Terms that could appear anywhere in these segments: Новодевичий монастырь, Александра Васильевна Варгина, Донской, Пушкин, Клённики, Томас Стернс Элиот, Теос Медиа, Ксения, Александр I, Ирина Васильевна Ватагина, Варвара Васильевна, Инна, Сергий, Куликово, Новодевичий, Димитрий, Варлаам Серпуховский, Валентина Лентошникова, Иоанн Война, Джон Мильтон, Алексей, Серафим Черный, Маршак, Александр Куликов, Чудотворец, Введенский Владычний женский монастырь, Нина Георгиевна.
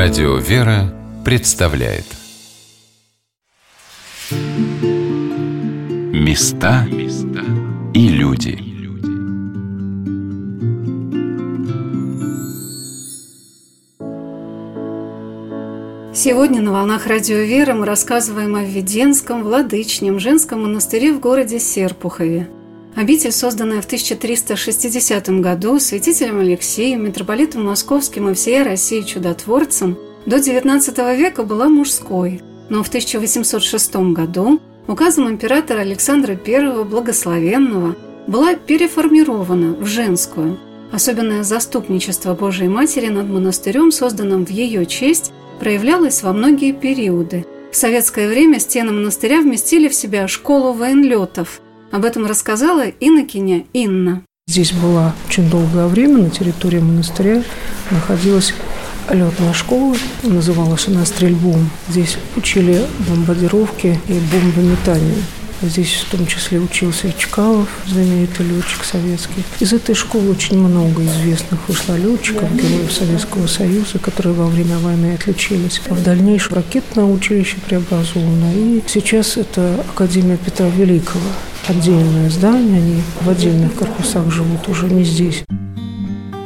Радио «Вера» представляет «Места и люди». Сегодня на «Волнах Радио Веры» мы рассказываем о Введенском Владычном женском монастыре в городе Серпухове. Обитель, созданная в 1360 году святителем Алексеем, митрополитом московским и всей России Чудотворцем, до XIX века была мужской, но в 1806 году указом императора Александра I Благословенного была переформирована в женскую. Особенное заступничество Божией Матери над монастырем, созданным в ее честь, проявлялось во многие периоды. В советское время стены монастыря вместили в себя школу военлетов. Об этом рассказала инокиня Инна. Здесь было очень долгое время, на территории монастыря находилась летная школа, называлась она «Стрельбом». Здесь учили бомбардировки и бомбометанию. Здесь в том числе учился и Чкалов, знаменитый летчик советский. Из этой школы очень много известных вышло летчиков, героев Советского Союза, которые во время войны отличились. В дальнейшем ракетное училище преобразовано, и сейчас это Академия Петра Великого. Отдельное здание, они в отдельных корпусах живут, уже не здесь.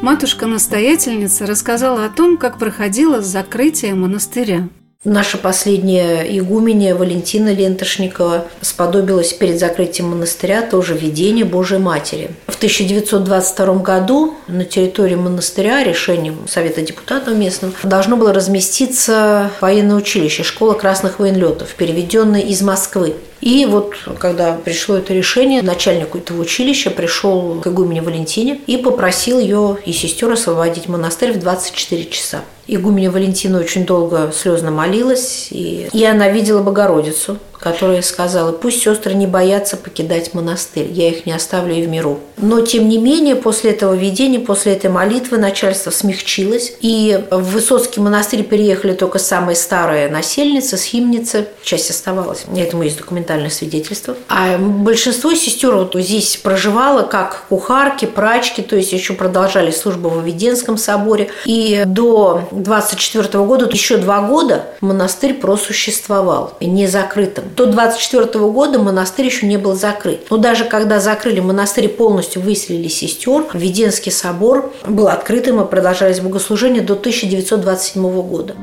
Матушка-настоятельница рассказала о том, как проходило закрытие монастыря. Наша последняя игуменья Валентина Лентошникова сподобилась перед закрытием монастыря тоже видение Божией Матери. В 1922 году на территории монастыря решением Совета депутатов местного должно было разместиться военное училище, школа красных военлетов, переведенная из Москвы. И вот, когда пришло это решение, начальник этого училища пришел к игумене Валентине и попросил ее и сестер освободить монастырь в 24 часа. Игуменья Валентина очень долго слезно молилась, и она видела Богородицу, которая сказала: «Пусть сестры не боятся покидать монастырь, я их не оставлю и в миру». Но, тем не менее, после этого видения, после этой молитвы начальство смягчилось, и в Высоцкий монастырь переехали только самые старые насельницы, схимницы, часть оставалась, этому есть документальное свидетельство. А большинство сестер вот здесь проживало как кухарки, прачки, то есть еще продолжали службу в Введенском соборе, и до 24 года, еще 2 года, монастырь просуществовал, не закрытым. До 24 года монастырь еще не был закрыт. Но даже когда закрыли монастырь, полностью выселили сестер, Введенский собор был открытым, и продолжались богослужения до 1927 года.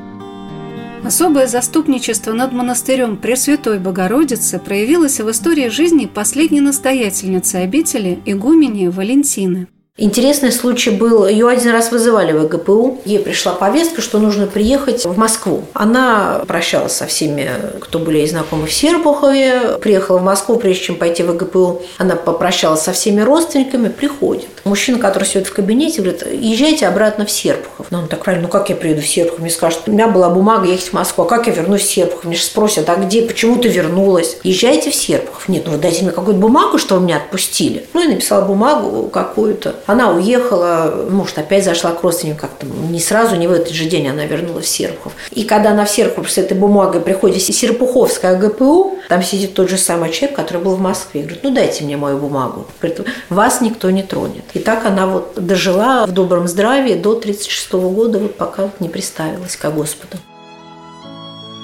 Особое заступничество над монастырем Пресвятой Богородицы проявилось в истории жизни последней настоятельницы обители, игумени Валентины. Интересный случай был. Ее один раз вызывали в ГПУ. Ей пришла повестка, что нужно приехать в Москву. Она прощалась со всеми, кто были ей знакомы в Серпухове. Приехала в Москву, прежде чем пойти в ГПУ. Она попрощалась со всеми родственниками, приходит. Мужчина, который сидит в кабинете, говорит: «Езжайте обратно в Серпухов». Но он так: «Правильно, ну как я приеду в Серпухов?» Мне скажут: «У меня была бумага ехать в Москву, а как я вернусь в Серпухов?» Мне же спросят: «А где, почему ты вернулась?» «Езжайте в Серпухов». «Нет, ну вы дайте мне какую-то бумагу, что вы меня отпустили». Ну и написала бумагу какую-то. Она уехала, может, опять зашла к родственникам как-то. Не сразу, не в этот же день она вернулась в Серпухов. И когда она в Серпухов с этой бумагой приходит в Серпуховское ГПУ, там сидит тот же самый человек, который был в Москве, и говорит: «Ну дайте мне мою бумагу, вас никто не тронет». И так она вот дожила в добром здравии до 1936 года, вот пока не приставилась ко Господу.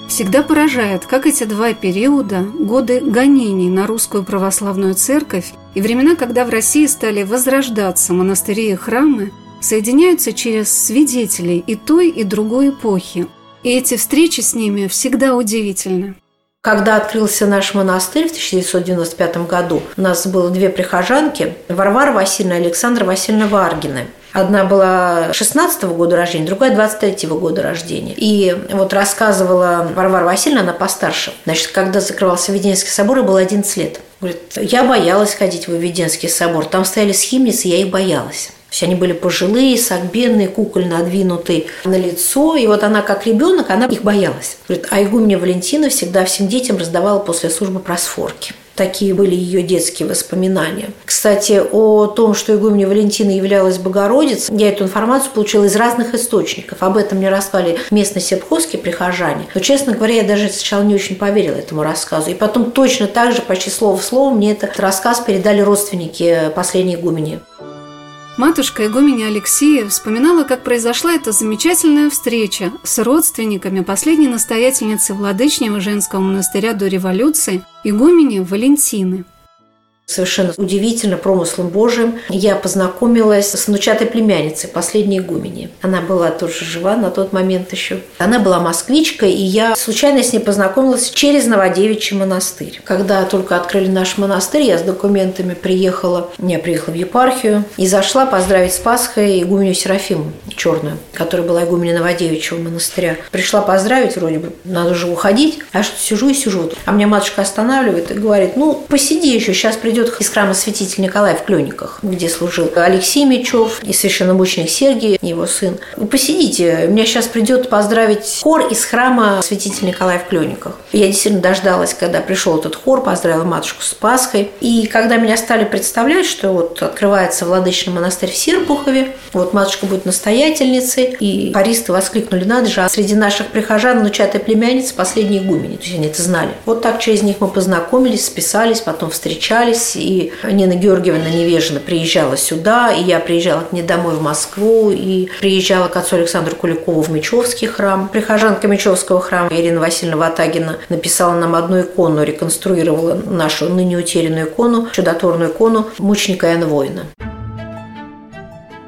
Всегда поражает, как эти 2 периода, годы гонений на русскую православную церковь и времена, когда в России стали возрождаться монастыри и храмы, соединяются через свидетелей и той, и другой эпохи. И эти встречи с ними всегда удивительны. Когда открылся наш монастырь в 1995 году, у нас было 2 прихожанки – Варвара Васильевна и Александра Васильевна Варгина. Одна была 16-го года рождения, другая 23-го года рождения. И вот рассказывала Варвара Васильевна, она постарше. Значит, когда закрывался Введенский собор, ей было 11 лет. Говорит: «Я боялась ходить в Введенский собор, там стояли схимницы, я их боялась». То есть они были пожилые, согбенные, кукольно надвинутые на лицо. И вот она, как ребенок, она их боялась. Говорит: «А игумня Валентина всегда всем детям раздавала после службы просфорки». Такие были ее детские воспоминания. Кстати, о том, что игуменья Валентина являлась Богородицей, я эту информацию получила из разных источников. Об этом мне рассказали местные серпуховские прихожане. Но, честно говоря, я даже сначала не очень поверила этому рассказу. И потом точно так же, почти слово в слово, мне этот рассказ передали родственники последней игумени. Матушка игуменя Алексия вспоминала, как произошла эта замечательная встреча с родственниками последней настоятельницы Владычнего женского монастыря до революции, игумени Валентины. Совершенно удивительно, промыслом Божиим я познакомилась с внучатой племянницей, последней игумени. Она была тоже жива на тот момент еще. Она была москвичкой, и я случайно с ней познакомилась через Новодевичий монастырь. Когда только открыли наш монастырь, я с документами приехала. Я приехала в епархию и зашла поздравить с Пасхой игуменю Серафиму Черную, которая была игуменей Новодевичьего монастыря. Пришла поздравить, вроде бы, надо же уходить. А что сижу и сижу. А меня матушка останавливает и говорит, ну, посиди еще, сейчас придешь. Идет из храма святитель Николай в Клённиках, где служил Алексей Мечев и священномученик Сергий, его сын. Вы посидите, меня сейчас придет поздравить хор из храма святитель Николай в Клённиках. Я действительно дождалась, когда пришел этот хор, поздравила матушку с Пасхой. И когда меня стали представлять, что вот открывается Владычный монастырь в Серпухове, вот матушка будет настоятельницей, и хористы воскликнули, надо же, а среди наших прихожан внучатая племянница, последние игумени, то есть они это знали. Вот так через них мы познакомились, списались, потом встречались. И Нина Георгиевна Невежина приезжала сюда, и я приезжала к ней домой в Москву, и приезжала к отцу Александру Куликову в Мечовский храм. Прихожанка Мечовского храма Ирина Васильевна Ватагина написала нам одну икону, реконструировала нашу ныне утерянную икону, чудотворную икону мученика Иоанна Война.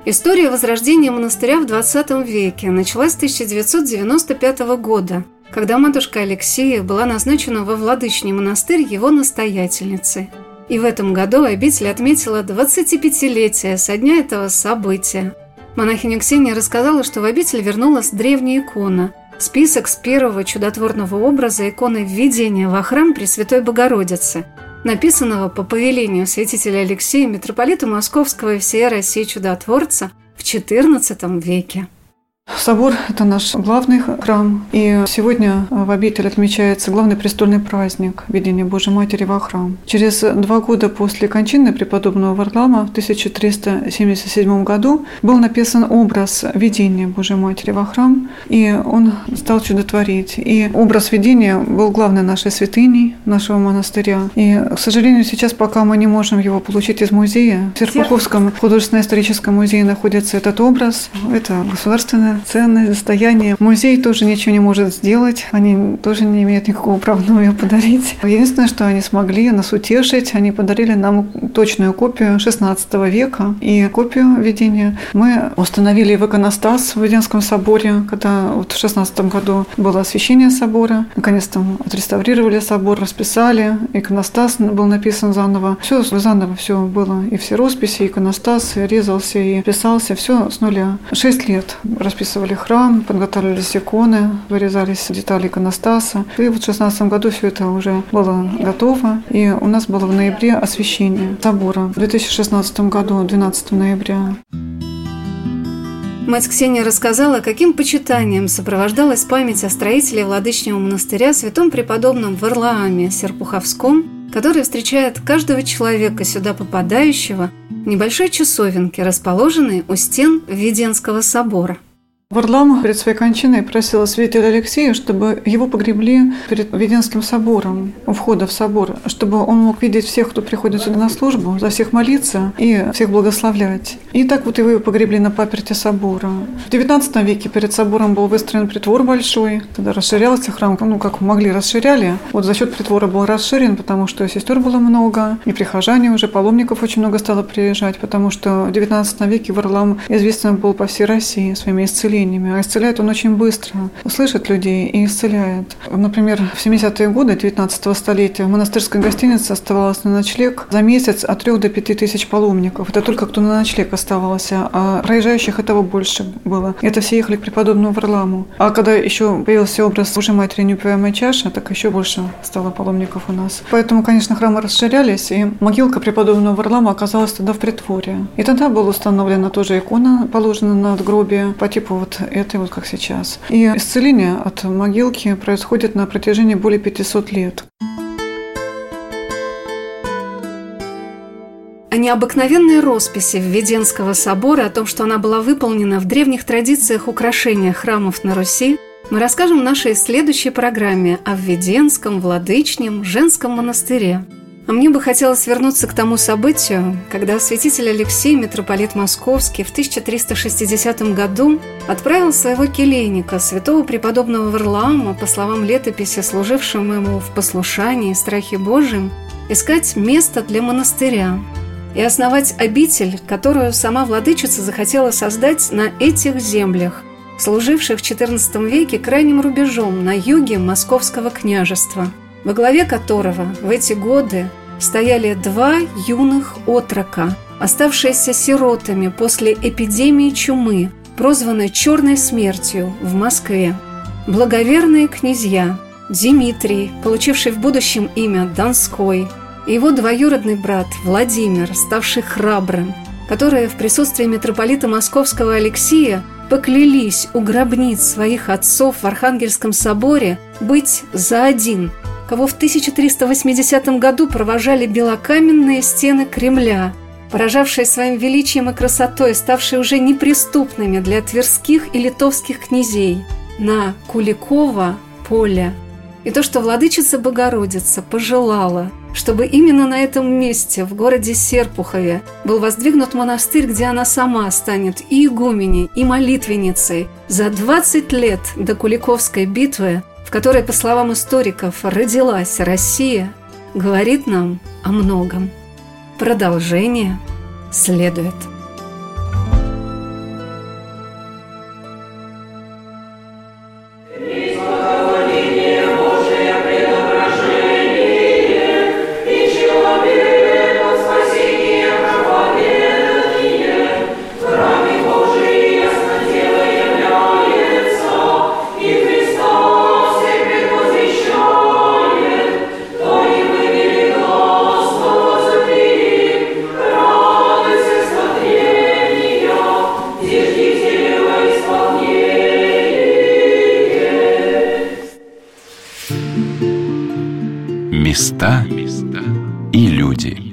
История возрождения монастыря в 20 веке началась с 1995 года, когда матушка Алексия была назначена во Владычный монастырь его настоятельницей. И в этом году обитель отметила 25-летие со дня этого события. Монахиня Ксения рассказала, что в обитель вернулась древняя икона. Список с первого чудотворного образа иконы Введения во храм Пресвятой Богородицы, написанного по повелению святителя Алексея, митрополита Московского и всей России Чудотворца в XIV веке. Собор – это наш главный храм, и сегодня в обители отмечается главный престольный праздник Введения Божией Матери во храм. Через 2 года после кончины преподобного Варлаама в 1377 году был написан образ Введения Божией Матери во храм, и он стал чудотворить. И образ Введения был главной нашей святыней, нашего монастыря. И, к сожалению, сейчас пока мы не можем его получить из музея. В Серпуховском художественно-историческом музее находится этот образ. Это государственное ценное достояние. Музей тоже ничего не может сделать. Они тоже не имеют никакого права нам ее подарить. Единственное, что они смогли нас утешить, они подарили нам точную копию XVI века и копию Введения. Мы установили в иконостас в Введенском соборе, когда вот в 16 году было освящение собора. Наконец-то отреставрировали собор, расписали. Иконостас был написан заново. Все заново все было. И все росписи, и иконостас, и резался, и писался. Все с нуля. 6 лет расписывали храм, подготавливались иконы, вырезались детали иконостаса. И вот в 16 году все это уже было готово. И у нас было в ноябре освящение собора. В 2016 году, 12 ноября. Мать Ксения рассказала, каким почитанием сопровождалась память о строителе Владычного монастыря святом преподобном Варлааме Серпуховском, который встречает каждого человека, сюда попадающего, в небольшой часовенке, расположенной у стен Введенского собора. Варлаам перед своей кончиной просил святителя Алексея, чтобы его погребли перед Введенским собором, у входа в собор, чтобы он мог видеть всех, кто приходит сюда на службу, за всех молиться и всех благословлять. И так вот его погребли на паперти собора. В XIX веке перед собором был выстроен притвор большой, тогда расширялся храм, как могли расширяли. Вот за счет притвора был расширен, потому что сестер было много, и прихожане уже, паломников очень много стало приезжать, потому что в XIX веке Варлаам известен был по всей России своими исцелениями. А исцеляет он очень быстро, слышит людей и исцеляет. Например, в 70-е годы 19 столетия в монастырской гостинице оставалась на ночлег за месяц от 3 до 5 тысяч паломников. Это только кто на ночлег оставался, а проезжающих этого больше было. Это все ехали к преподобному Варлааму. А когда еще появился образ Божией Матери неупиваемой чаши, так еще больше стало паломников у нас. Поэтому, конечно, храмы расширялись, и могилка преподобного Варлаама оказалась тогда в притворе. И тогда была установлена тоже икона, положена на надгробие по типу этой, как сейчас. И исцеление от могилки происходит на протяжении более 500 лет. О необыкновенной росписи Введенского собора, о том, что она была выполнена в древних традициях украшения храмов на Руси, мы расскажем в нашей следующей программе о Введенском Владычнем женском монастыре. А мне бы хотелось вернуться к тому событию, когда святитель Алексей, митрополит Московский, в 1360 году отправил своего келейника, святого преподобного Варлаама, по словам летописи, служившим ему в послушании и страхе Божьем, искать место для монастыря и основать обитель, которую сама владычица захотела создать на этих землях, служивших в XIV веке крайним рубежом на юге Московского княжества, во главе которого в эти годы стояли два юных отрока, оставшиеся сиротами после эпидемии чумы, прозванной «Черной смертью» в Москве. Благоверные князья Димитрий, получивший в будущем имя Донской, и его двоюродный брат Владимир, ставший храбрым, которые в присутствии митрополита Московского Алексия поклялись у гробниц своих отцов в Архангельском соборе быть за один, кого в 1380 году провожали белокаменные стены Кремля, поражавшие своим величием и красотой, ставшие уже неприступными для тверских и литовских князей, на Куликово поле. И то, что владычица Богородица пожелала, чтобы именно на этом месте, в городе Серпухове, был воздвигнут монастырь, где она сама станет и игуменей, и молитвенницей за 20 лет до Куликовской битвы, в которой, по словам историков, родилась Россия, говорит нам о многом. Продолжение следует. Места и люди.